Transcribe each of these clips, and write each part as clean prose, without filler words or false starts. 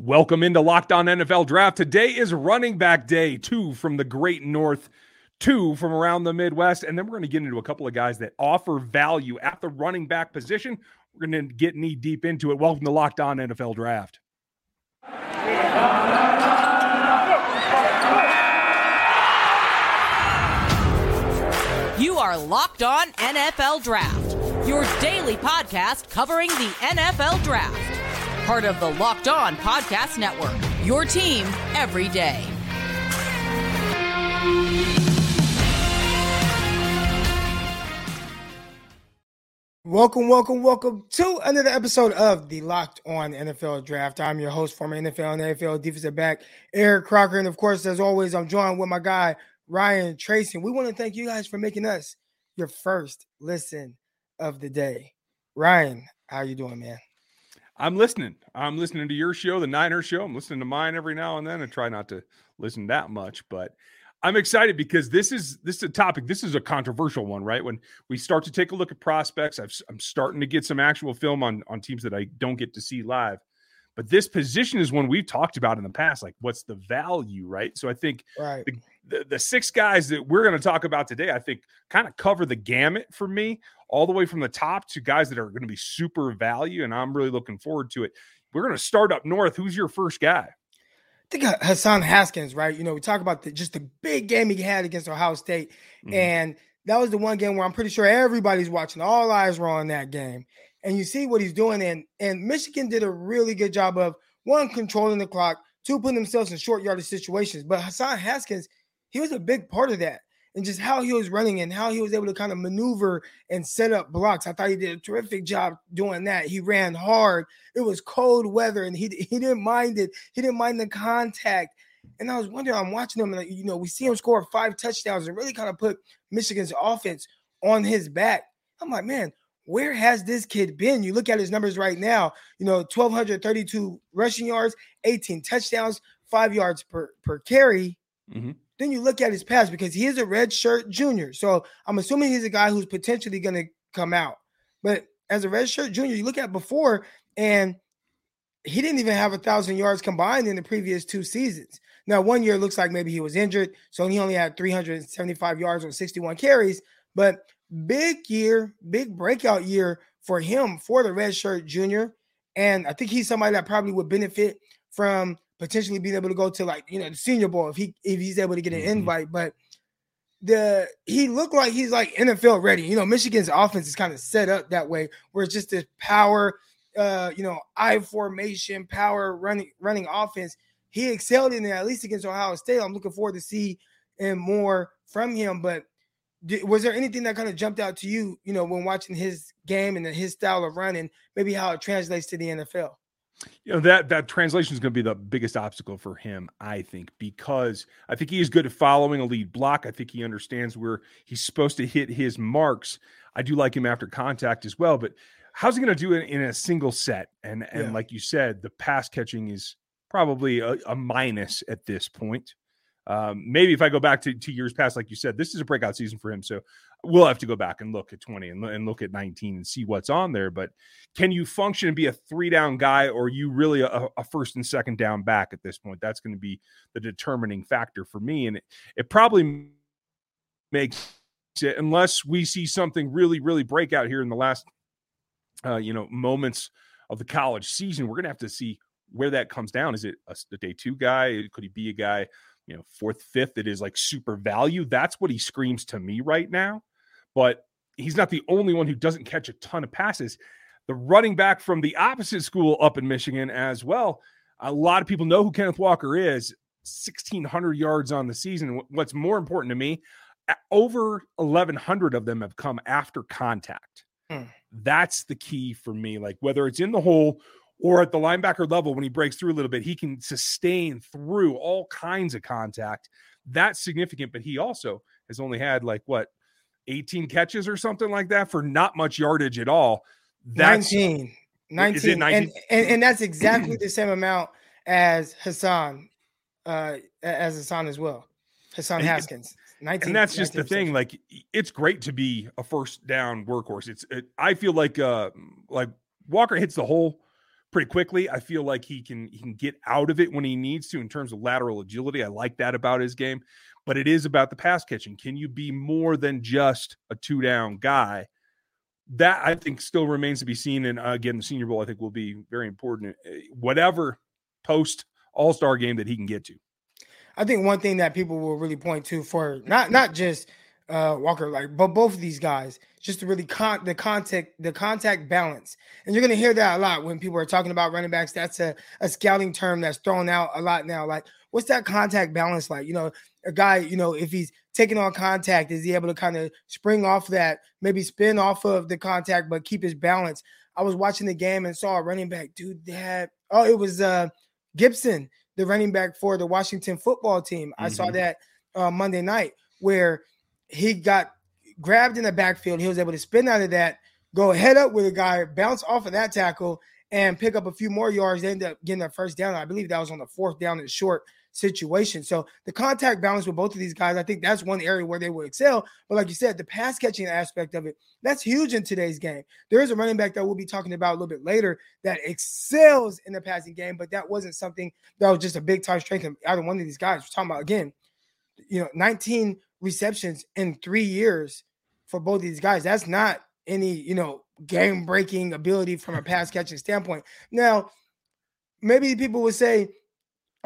Welcome into Locked on NFL Draft. Today is running back day, two from the great north, two from around the Midwest, and then we're going to get into a couple of guys that offer value at the running back position. We're going to get knee deep into it. Welcome to Locked on NFL Draft. You are Locked on NFL Draft, your daily podcast covering the NFL Draft. Part of the Locked On Podcast Network, your team every day. Welcome to another episode of the Locked On NFL Draft. I'm your host, former NFL and AFL defensive back, Eric Crocker. And of course, as always, I'm joined with my guy, Ryan Tracy. We want to thank you guys for making us your first listen of the day. Ryan, how you doing, man? I'm listening to your show, the Niners show. I'm listening to mine every now and then. I try not to listen that much, but I'm excited because this is a topic. This is a controversial one, right? When we start to take a look at prospects, I'm starting to get some actual film on teams that I don't get to see live. But this position is one we've talked about in the past, like what's the value, right? So I think the six guys that we're going to talk about today, I think kind of cover the gamut for me, all the way from the top to guys that are going to be super value, and I'm really looking forward to it. We're going to start up north. Who's your first guy? I think Hassan Haskins, right? You know, we talk about the big game he had against Ohio State, and that was the one game where I'm pretty sure everybody's watching. All eyes were on that game. And you see what he's doing, and Michigan did a really good job of, one, controlling the clock, two, putting themselves in short yardage situations. But Hassan Haskins, he was a big part of that, and just how he was running and how he was able to kind of maneuver and set up blocks. I thought he did a terrific job doing that. He ran hard. It was cold weather, and he didn't mind it. He didn't mind the contact. And I was wondering, I'm watching him, and, you know, we see him score 5 touchdowns and really kind of put Michigan's offense on his back. I'm like, man, where has this kid been? You look at his numbers right now, you know, 1,232 rushing yards, 18 touchdowns, 5 yards per carry. Mm-hmm. Then you look at his past, because he is a redshirt junior. So I'm assuming he's a guy who's potentially going to come out. But as a redshirt junior, you look at before, and he didn't even have 1,000 yards combined in the previous 2 seasons. Now, one year it looks like maybe he was injured, so he only had 375 yards on 61 carries. But big year, big breakout year for him, for the redshirt junior. And I think he's somebody that probably would benefit from potentially being able to go to, like, you know, the Senior Bowl if he's able to get an invite. But he looked like he's like NFL ready. You know, Michigan's offense is kind of set up that way, where it's just this power, you know, I formation, power running offense. He excelled in it, at least against Ohio State. I'm looking forward to see and more from him. But was there anything that kind of jumped out to you, you know, when watching his game and his style of running, maybe how it translates to the NFL? You know, that translation is going to be the biggest obstacle for him, I think, because I think he is good at following a lead block. I think he understands where he's supposed to hit his marks. I do like him after contact as well, but how's he going to do it in a single set? And like you said, the pass catching is probably a minus at this point. Maybe if I go back to years past, like you said, this is a breakout season for him. So we'll have to go back and look at 20 and look at 19 and see what's on there. But can you function and be a 3-down guy, or are you really a first and second down back at this point? That's going to be the determining factor for me. And it probably makes it, unless we see something really, really breakout here in the last, moments of the college season, we're going to have to see where that comes down. Is it a day 2 guy? Could he be a guy, you know, 4th, 5th, that is like super value? That's what he screams to me right now. But he's not the only one who doesn't catch a ton of passes. The running back from the opposite school up in Michigan as well, a lot of people know who Kenneth Walker is, 1,600 yards on the season. What's more important to me, over 1,100 of them have come after contact. That's the key for me. Like, whether it's in the hole or at the linebacker level, when he breaks through a little bit, he can sustain through all kinds of contact. That's significant, but he also has only had 18 catches or something like that for not much yardage at all. That's 19. And that's exactly the same amount as Hassan as well. Hassan Haskins. 19, and that's just the thing. Like, it's great to be a first down workhorse. I feel like Walker hits the hole pretty quickly. I feel like he can get out of it when he needs to in terms of lateral agility. I like that about his game, but it is about the pass catching. Can you be more than just a two down guy? That I think still remains to be seen. And again, the Senior Bowl I think will be very important, whatever post All-Star game that he can get to. I think one thing that people will really point to for not just Walker, like, but both of these guys, just to really the contact balance. And you're going to hear that a lot when people are talking about running backs. That's a scouting term that's thrown out a lot now. Like, what's that contact balance like? You know, a guy, you know, if he's taking on contact, is he able to kind of spring off that, maybe spin off of the contact, but keep his balance? I was watching the game and saw a running back do that. Oh, it was Gibson, the running back for the Washington football team. I saw that Monday night where he got grabbed in the backfield. He was able to spin out of that, go head up with a guy, bounce off of that tackle, and pick up a few more yards. They end up getting a first down. I believe that was on the fourth down and short situation. So the contact balance with both of these guys, I think that's one area where they will excel. But like you said, the pass catching aspect of it, that's huge in today's game. There is a running back that we'll be talking about a little bit later that excels in the passing game, but that wasn't something that was just a big time strength of either one of these guys. We're talking about, again, you know, 19 receptions in 3 years for both of these guys. That's not any, you know, game breaking ability from a pass catching standpoint. Now, maybe people would say,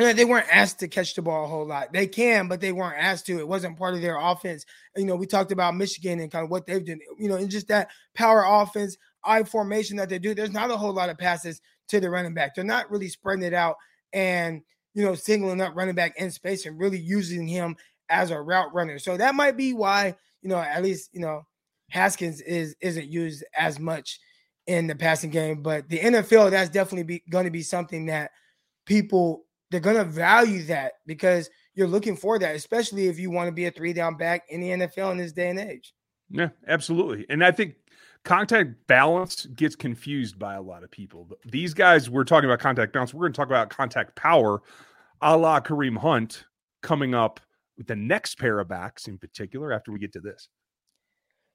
yeah, they weren't asked to catch the ball a whole lot. They can, but they weren't asked to. It wasn't part of their offense. You know, we talked about Michigan and kind of what they've done, you know, and just that power offense, I formation that they do. There's not a whole lot of passes to the running back. They're not really spreading it out and, you know, singling up running back in space and really using him as a route runner. So that might be why, you know, at least, you know, Haskins isn't used as much in the passing game. But the NFL, that's definitely going to be something that people, they're going to value that because you're looking for that, especially if you want to be a three-down back in the NFL in this day and age. Yeah, absolutely. And I think contact balance gets confused by a lot of people. These guys, we're talking about contact balance. We're going to talk about contact power, a la Kareem Hunt, coming up with the next pair of backs in particular after we get to this.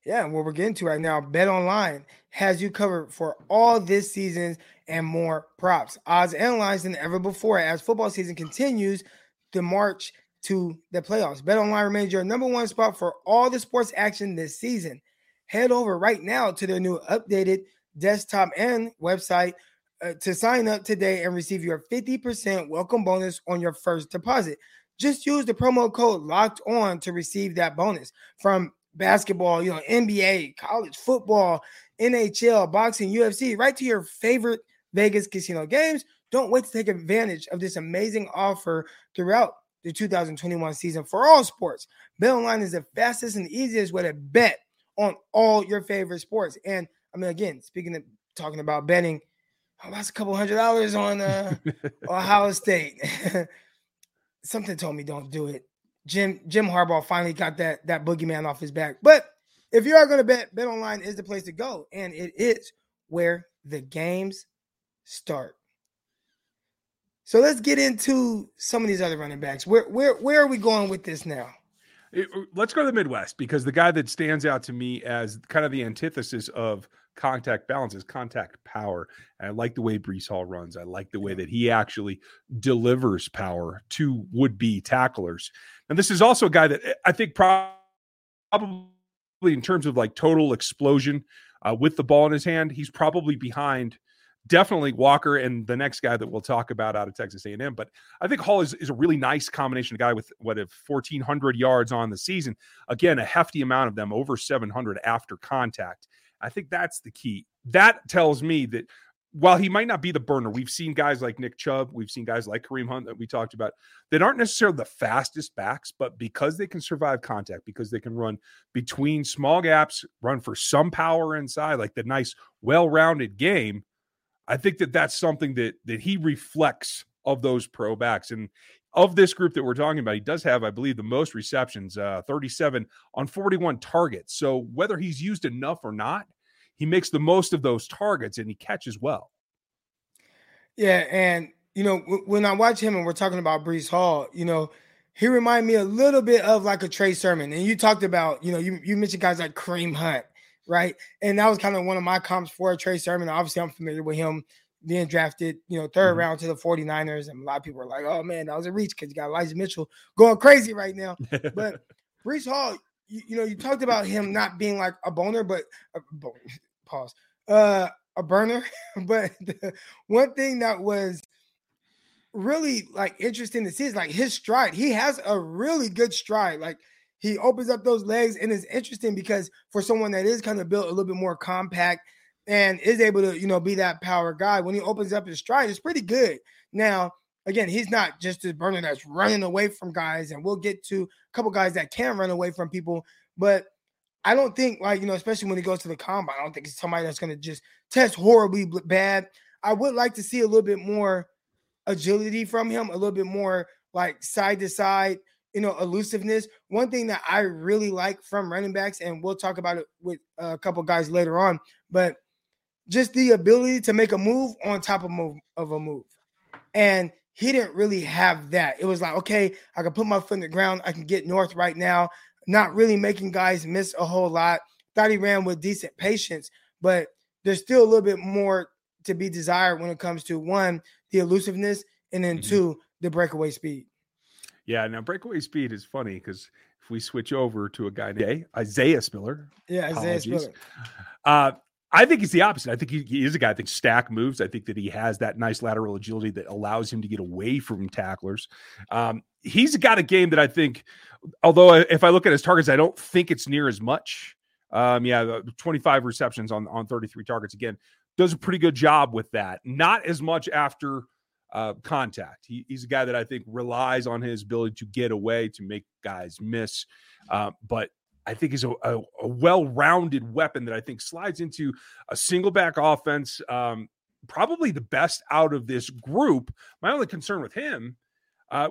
Yeah, what we're getting to right now, BetOnline has you covered for all this season and more props, odds, and lines than ever before. As football season continues the march to the playoffs, BetOnline remains your number one spot for all the sports action this season. Head over right now to their new updated desktop and website to sign up today and receive your 50% welcome bonus on your first deposit. Just use the promo code LOCKEDON to receive that bonus. From basketball, you know, NBA, college football, NHL, boxing, UFC, right to your favorite Vegas casino games. Don't wait to take advantage of this amazing offer throughout the 2021 season for all sports. BetOnline is the fastest and easiest way to bet on all your favorite sports. And I mean, again, talking about betting, I lost a couple $100 on Ohio State. Something told me don't do it. Jim Harbaugh finally got that boogeyman off his back. But if you are going to bet, BetOnline is the place to go, and it is where the games start. So let's get into some of these other running backs. Where are we going with this now? Let's go to the Midwest, because the guy that stands out to me as kind of the antithesis of contact balance is contact power. And I like the way Breece Hall runs. I like the way that he actually delivers power to would-be tacklers. And this is also a guy that I think probably in terms of like total explosion with the ball in his hand, he's probably behind definitely Walker and the next guy that we'll talk about out of Texas A&M. But I think Hall is a really nice combination of guy with 1,400 yards on the season. Again, a hefty amount of them, over 700 after contact. I think that's the key. That tells me that while he might not be the burner, we've seen guys like Nick Chubb, we've seen guys like Kareem Hunt that we talked about that aren't necessarily the fastest backs, but because they can survive contact, because they can run between small gaps, run for some power inside, like the nice, well-rounded game, I think that that's something that he reflects of those pro backs. And of this group that we're talking about, he does have, I believe, the most receptions, 37 on 41 targets. So whether he's used enough or not, he makes the most of those targets and he catches well. Yeah, and, you know, when I watch him and we're talking about Breece Hall, you know, he reminded me a little bit of like a Trey Sermon. And you talked about, you know, you mentioned guys like Kareem Hunt, right? And that was kind of one of my comps for Trey Sermon. Obviously, I'm familiar with him, being drafted, you know, third round to the 49ers. And a lot of people are like, oh, man, that was a reach because you got Elijah Mitchell going crazy right now. But Breece Hall, you know, you talked about him not being like a boner, but a burner. But the one thing that was really like interesting to see is like his stride. He has a really good stride. Like he opens up those legs, and it's interesting because for someone that is kind of built a little bit more compact and is able to, you know, be that power guy, when he opens up his stride, it's pretty good. Now, again, he's not just a burner that's running away from guys, and we'll get to a couple guys that can run away from people, but I don't think, like, you know, especially when he goes to the combine, I don't think it's somebody that's going to just test horribly bad. I would like to see a little bit more agility from him, a little bit more like side to side, you know, elusiveness. One thing that I really like from running backs, and we'll talk about it with a couple guys later on, but just the ability to make a move on top of a move. And he didn't really have that. It was like, okay, I can put my foot in the ground. I can get north right now. Not really making guys miss a whole lot. Thought he ran with decent patience, but there's still a little bit more to be desired when it comes to, one, the elusiveness, and then two, the breakaway speed. Yeah, now breakaway speed is funny because if we switch over to a guy named Isaiah Spiller. Yeah, Isaiah Spiller. I think he's the opposite. I think he is a guy that thinks stack moves. I think that he has that nice lateral agility that allows him to get away from tacklers. He's got a game that I think, although if I look at his targets, I don't think it's near as much. 25 receptions on 33 targets. Again, does a pretty good job with that. Not as much after contact. He's a guy that I think relies on his ability to get away, to make guys miss. But I think he's a well-rounded weapon that I think slides into a single-back offense, probably the best out of this group. My only concern with him,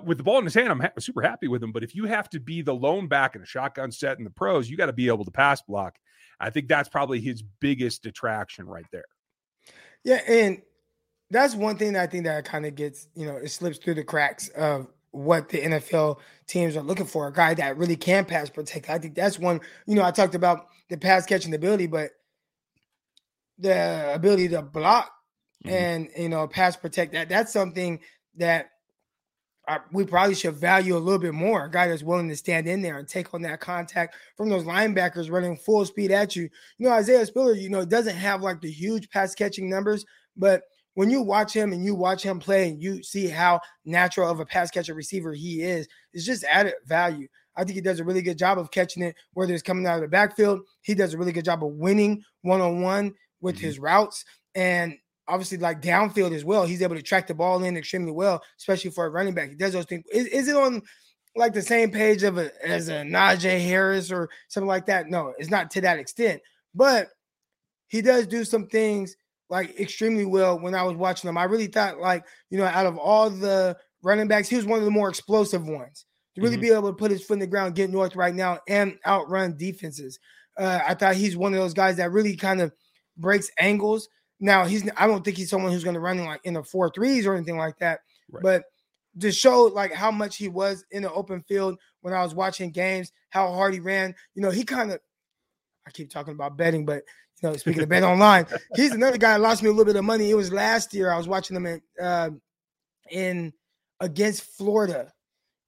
with the ball in his hand, I'm super happy with him. But if you have to be the lone back in a shotgun set in the pros, you got to be able to pass block. I think that's probably his biggest detraction right there. Yeah, and that's one thing that I think that kind of gets, you know, it slips through the cracks of what the NFL teams are looking for, a guy that really can pass protect. I think that's one, you know, I talked about the pass catching ability, but the ability to block and, you know, pass protect, that's something that we probably should value a little bit more. A guy that's willing to stand in there and take on that contact from those linebackers running full speed at you. You know, Isaiah Spiller, you know, doesn't have like the huge pass catching numbers, but when you watch him and you watch him play and you see how natural of a pass catcher receiver he is, it's just added value. I think he does a really good job of catching it, whether it's coming out of the backfield. He does a really good job of winning one-on-one with his routes. And obviously, like downfield as well, he's able to track the ball in extremely well, especially for a running back. He does those things. Is it on like the same page of as a Najee Harris or something like that? No, it's not to that extent. But he does do some things like extremely well. When I was watching him, I really thought, like, you know, out of all the running backs, he was one of the more explosive ones to really be able to put his foot in the ground, get north right now, and outrun defenses. I thought he's one of those guys that really kind of breaks angles. Now, I don't think he's someone who's going to run like in the 4.3s or anything like that, right? But to show like how much he was in the open field when I was watching games, how hard he ran, you know, he kind of, I keep talking about betting, but you know, speaking of BetOnline, he's another guy that lost me a little bit of money. It was last year. I was watching him in against Florida,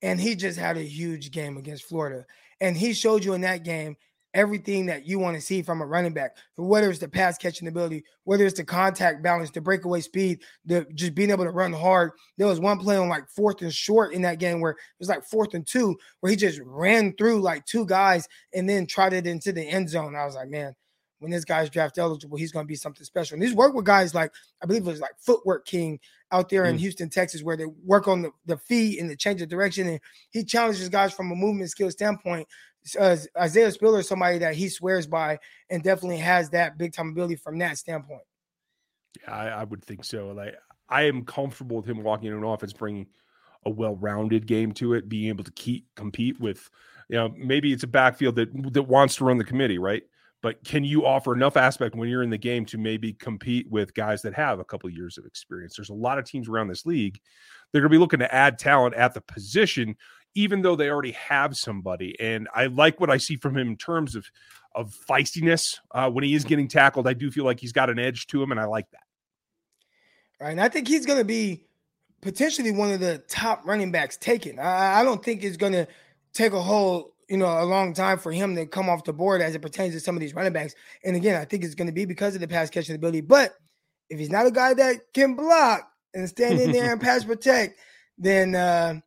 and he just had a huge game against Florida. And he showed you in that game everything that you want to see from a running back, whether it's the pass catching ability, whether it's the contact balance, the breakaway speed, the just being able to run hard. There was one play on like 4th and short in that game where it was like 4th and 2, where he just ran through like two guys and then trotted into the end zone. I was like, man, when this guy's draft eligible, he's going to be something special. And he's worked with guys like, I believe it was like Footwork King out there in Houston, Texas, where they work on the feet and the change of direction. And he challenges guys from a movement skill standpoint. Isaiah Spiller is somebody that he swears by and definitely has that big-time ability from that standpoint. Yeah, I would think so. Like, I am comfortable with him walking in an offense, bringing a well-rounded game to it, being able to compete with, you know, maybe it's a backfield that wants to run the committee, right? But can you offer enough aspect when you're in the game to maybe compete with guys that have a couple of years of experience? There's a lot of teams around this league. They're going to be looking to add talent at the position, even though they already have somebody. And I like what I see from him in terms of feistiness. When he is getting tackled, I do feel like he's got an edge to him, and I like that. right? And I think he's going to be potentially one of the top running backs taken. I don't think it's going to take a whole, a long time for him to come off the board as it pertains to some of these running backs. And again, I think it's going to be because of the pass catching ability. But if he's not a guy that can block and stand in there and pass protect, then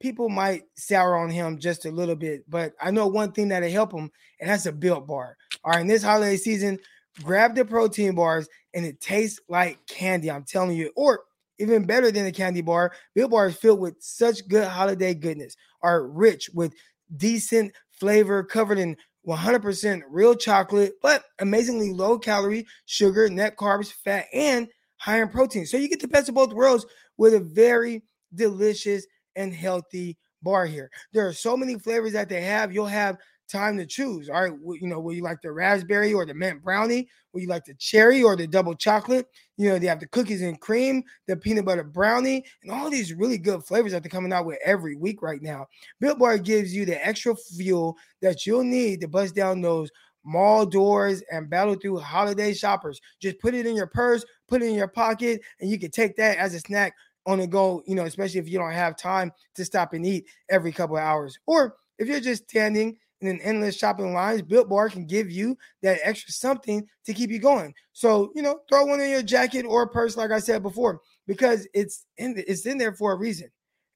people might sour on him just a little bit. But I know one thing that'll help him, and that's a Built Bar. All right, in this holiday season, grab the protein bars, and it tastes like candy, I'm telling you. Or even better than a candy bar, Built Bar is filled with such good holiday goodness, are rich with decent flavor, covered in 100% real chocolate, but amazingly low calorie, sugar, net carbs, fat, and high in protein. So you get the best of both worlds with a very delicious and healthy bar here. There are so many flavors that they have. You'll have time to choose. All right. Will you like the raspberry or the mint brownie? Will you like the cherry or the double chocolate? They have the cookies and cream, the peanut butter brownie, and all these really good flavors that they're coming out with every week right now. Built Bar gives you the extra fuel that you'll need to bust down those mall doors and battle through holiday shoppers. Just put it in your purse, put it in your pocket, and you can take that as a snack on the go, especially if you don't have time to stop and eat every couple of hours. Or if you're just standing in an endless shopping lines, Built Bar can give you that extra something to keep you going. So, throw one in your jacket or purse, like I said before, because it's in there for a reason.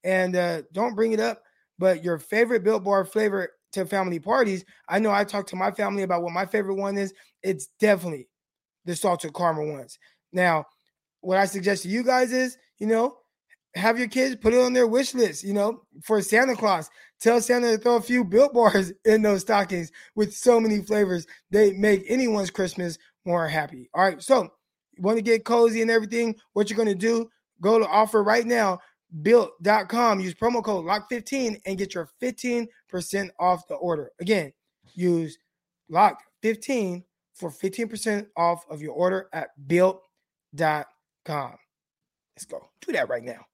And don't bring it up, but your favorite Built Bar flavor to family parties, I know I talk to my family about what my favorite one is. It's definitely the salted caramel ones. Now, what I suggest to you guys is, have your kids put it on their wish list, for Santa Claus. Tell Santa to throw a few Built Bars in those stockings with so many flavors. They make anyone's Christmas more happy. All right, so you want to get cozy and everything, what you're going to do, go to offer right now, Built.com. Use promo code LOCK15 and get your 15% off the order. Again, use LOCK15 for 15% off of your order at Built.com. Let's go. Do that right now.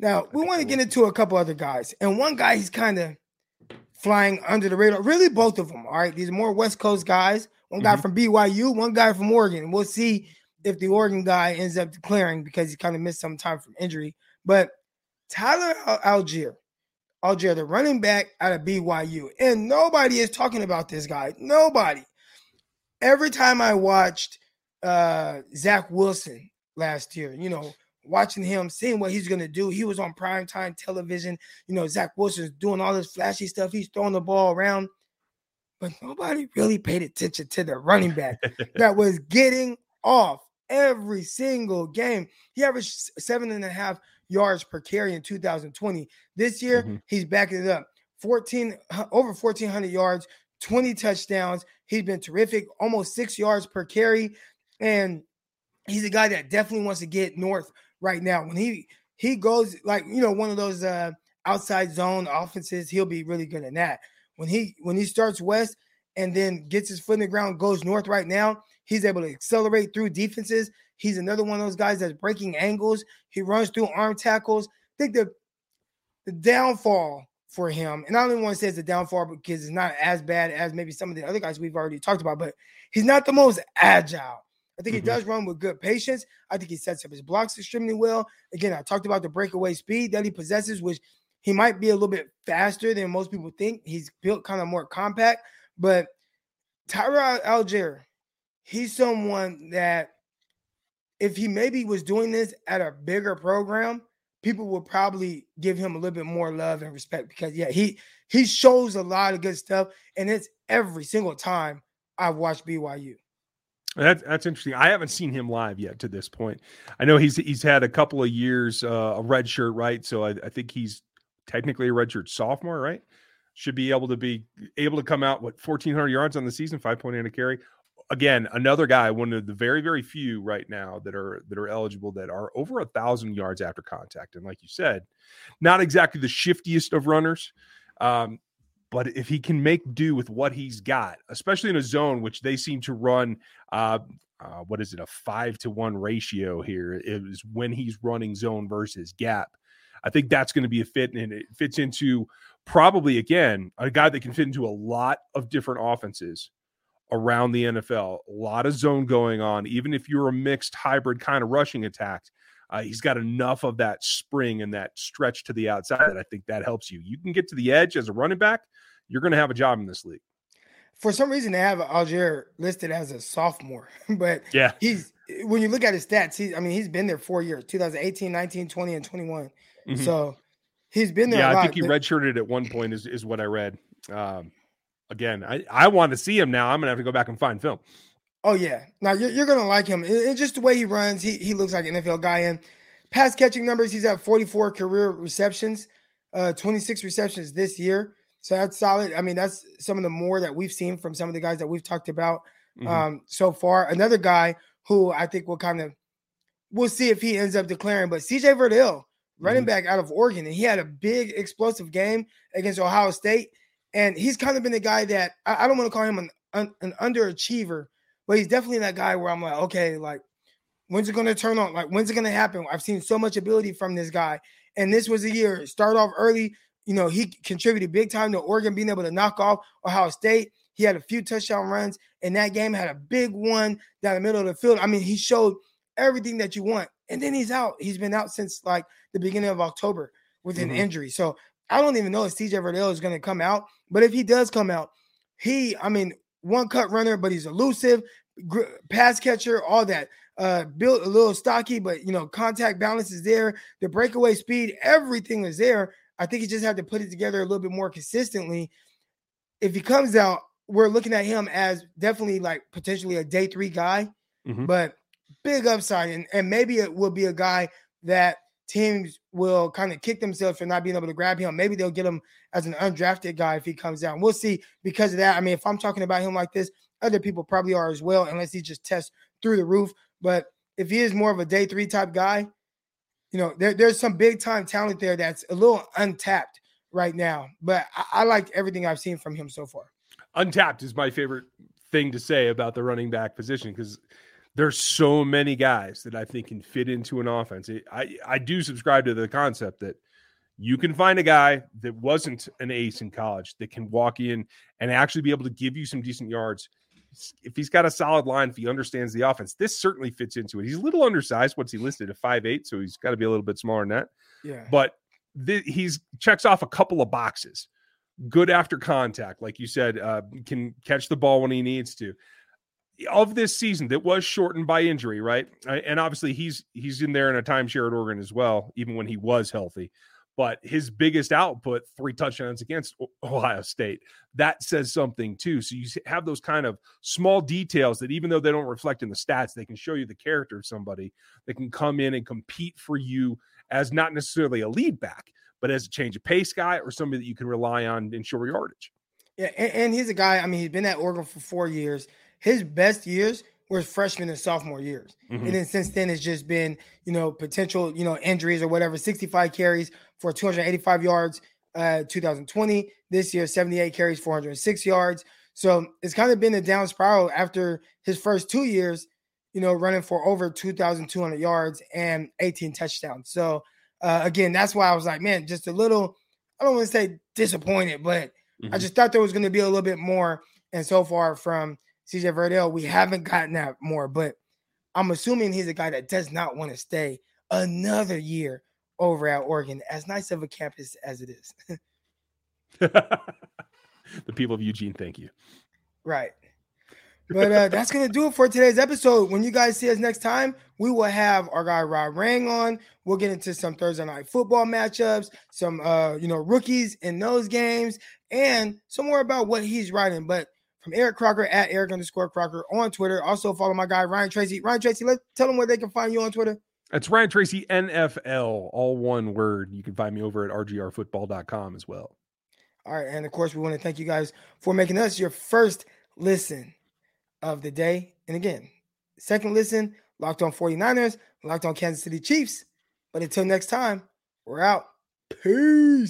Now, we want to get into a couple other guys. And one guy, he's kind of flying under the radar. Really, both of them, all right? These are more West Coast guys. One guy from BYU, one guy from Oregon. We'll see if the Oregon guy ends up declaring because he kind of missed some time from injury. But Tyler Allgeier, the running back out of BYU. And nobody is talking about this guy. Nobody. Every time I watched Zach Wilson last year, watching him, seeing what he's going to do. He was on primetime television. Zach Wilson's doing all this flashy stuff. He's throwing the ball around. But nobody really paid attention to the running back that was getting off every single game. He averaged 7.5 yards per carry in 2020. This year, he's backing it up. Over 1,400 yards, 20 touchdowns. He's been terrific, almost 6 yards per carry. And he's a guy that definitely wants to get north right now. When he goes like, one of those outside zone offenses, he'll be really good at that. When he starts west and then gets his foot in the ground, goes north right now, he's able to accelerate through defenses. He's another one of those guys that's breaking angles. He runs through arm tackles. I think the downfall for him, and I don't even want to say it's a downfall because it's not as bad as maybe some of the other guys we've already talked about, but he's not the most agile. I think he does run with good patience. I think he sets up his blocks extremely well. Again, I talked about the breakaway speed that he possesses, which he might be a little bit faster than most people think. He's built kind of more compact. But Tyler Allgeier, he's someone that if he maybe was doing this at a bigger program, people would probably give him a little bit more love and respect because, he shows a lot of good stuff, and it's every single time I've watched BYU. That's interesting. I haven't seen him live yet to this point. I know he's had a couple of years a red shirt, right? So I think he's technically a redshirt sophomore, right? Should be able to come out 1,400 yards on the season, 5.8 a carry. Again, another guy, one of the very very few right now that are eligible that are over 1,000 yards after contact. And like you said, not exactly the shiftiest of runners. But if he can make do with what he's got, especially in a zone, which they seem to run, 5-to-1 ratio here is when he's running zone versus gap. I think that's going to be a fit, and it fits into probably, again, a guy that can fit into a lot of different offenses. around the NFL. A lot of zone going on. Even if you're a mixed hybrid kind of rushing attack, he's got enough of that spring and that stretch to the outside that I think that helps you. You can get to the edge as a running back, you're going to have a job in this league. For some reason, they have Allgeier listed as a sophomore, but yeah, he's, when you look at his stats, he's been there 4 years, 2018, 19, 20, and 21. Mm-hmm. So he's been there. Yeah, I think he redshirted at one point is what I read. Again, I want to see him now. I'm going to have to go back and find film. Oh, yeah. Now, you're going to like him. It's just the way he runs. He looks like an NFL guy. And pass catching numbers, he's at 44 career receptions, 26 receptions this year. So that's solid. That's some of the more that we've seen from some of the guys that we've talked about so far. Another guy who I think we'll see if he ends up declaring, but C.J. Verdell, running back out of Oregon. And he had a big explosive game against Ohio State. And he's kind of been the guy that I don't want to call him an underachiever, but he's definitely that guy where I'm like, okay, when's it going to turn on? When's it going to happen? I've seen so much ability from this guy. And this was a year. Start off early. He contributed big time to Oregon, being able to knock off Ohio State. He had a few touchdown runs in that game, had a big one down the middle of the field. He showed everything that you want. And then he's out. He's been out since the beginning of October with an injury. So I don't even know if C.J. Verdell is going to come out. But if he does come out, one-cut runner, but he's elusive, pass catcher, all that. Built a little stocky, but, contact balance is there. The breakaway speed, everything is there. I think he just had to put it together a little bit more consistently. If he comes out, we're looking at him as definitely potentially a day three guy, but big upside. And maybe it will be a guy that teams will kind of kick themselves for not being able to grab him. Maybe they'll get him as an undrafted guy if he comes down. We'll see because of that. If I'm talking about him like this, other people probably are as well, unless he just tests through the roof. But if he is more of a day three type guy, there's some big time talent there that's a little untapped right now. But I liked everything I've seen from him so far. Untapped is my favorite thing to say about the running back position because there's so many guys that I think can fit into an offense. I do subscribe to the concept that you can find a guy that wasn't an ace in college that can walk in and actually be able to give you some decent yards. If he's got a solid line, if he understands the offense, this certainly fits into it. He's a little undersized. What's he listed at 5'8", so he's got to be a little bit smaller than that. Yeah. But he's checks off a couple of boxes. Good after contact, like you said, can catch the ball when he needs to. Of this season that was shortened by injury, right? And obviously he's in there in a timeshare at Oregon as well, even when he was healthy. But his biggest output, 3 touchdowns against Ohio State, that says something too. So you have those kind of small details that even though they don't reflect in the stats, they can show you the character of somebody that can come in and compete for you as not necessarily a lead back, but as a change of pace guy or somebody that you can rely on in short yardage. Yeah, and he's a guy, he's been at Oregon for 4 years. His best years were freshman and sophomore years. And then since then, it's just been, potential, injuries or whatever, 65 carries for 285 yards, 2020. This year, 78 carries, 406 yards. So it's kind of been a down spiral after his first 2 years, running for over 2,200 yards and 18 touchdowns. So again, that's why I was like, man, just a little, I don't want to say disappointed, but I just thought there was going to be a little bit more. And so far from C.J. Verdell, we haven't gotten that more, but I'm assuming he's a guy that does not want to stay another year over at Oregon, as nice of a campus as it is. The people of Eugene, thank you. Right. But that's going to do it for today's episode. When you guys see us next time, we will have our guy Rod Rang on. We'll get into some Thursday night football matchups, some rookies in those games, and some more about what he's writing. But from Eric Crocker at Eric_Crocker on Twitter. Also follow my guy, Ryan Tracy. Ryan Tracy, tell them where they can find you on Twitter. That's Ryan Tracy, NFL, all one word. You can find me over at rgrfootball.com as well. All right. And of course, we want to thank you guys for making us your first listen of the day. And again, second listen, Locked on 49ers, Locked on Kansas City Chiefs. But until next time, we're out. Peace.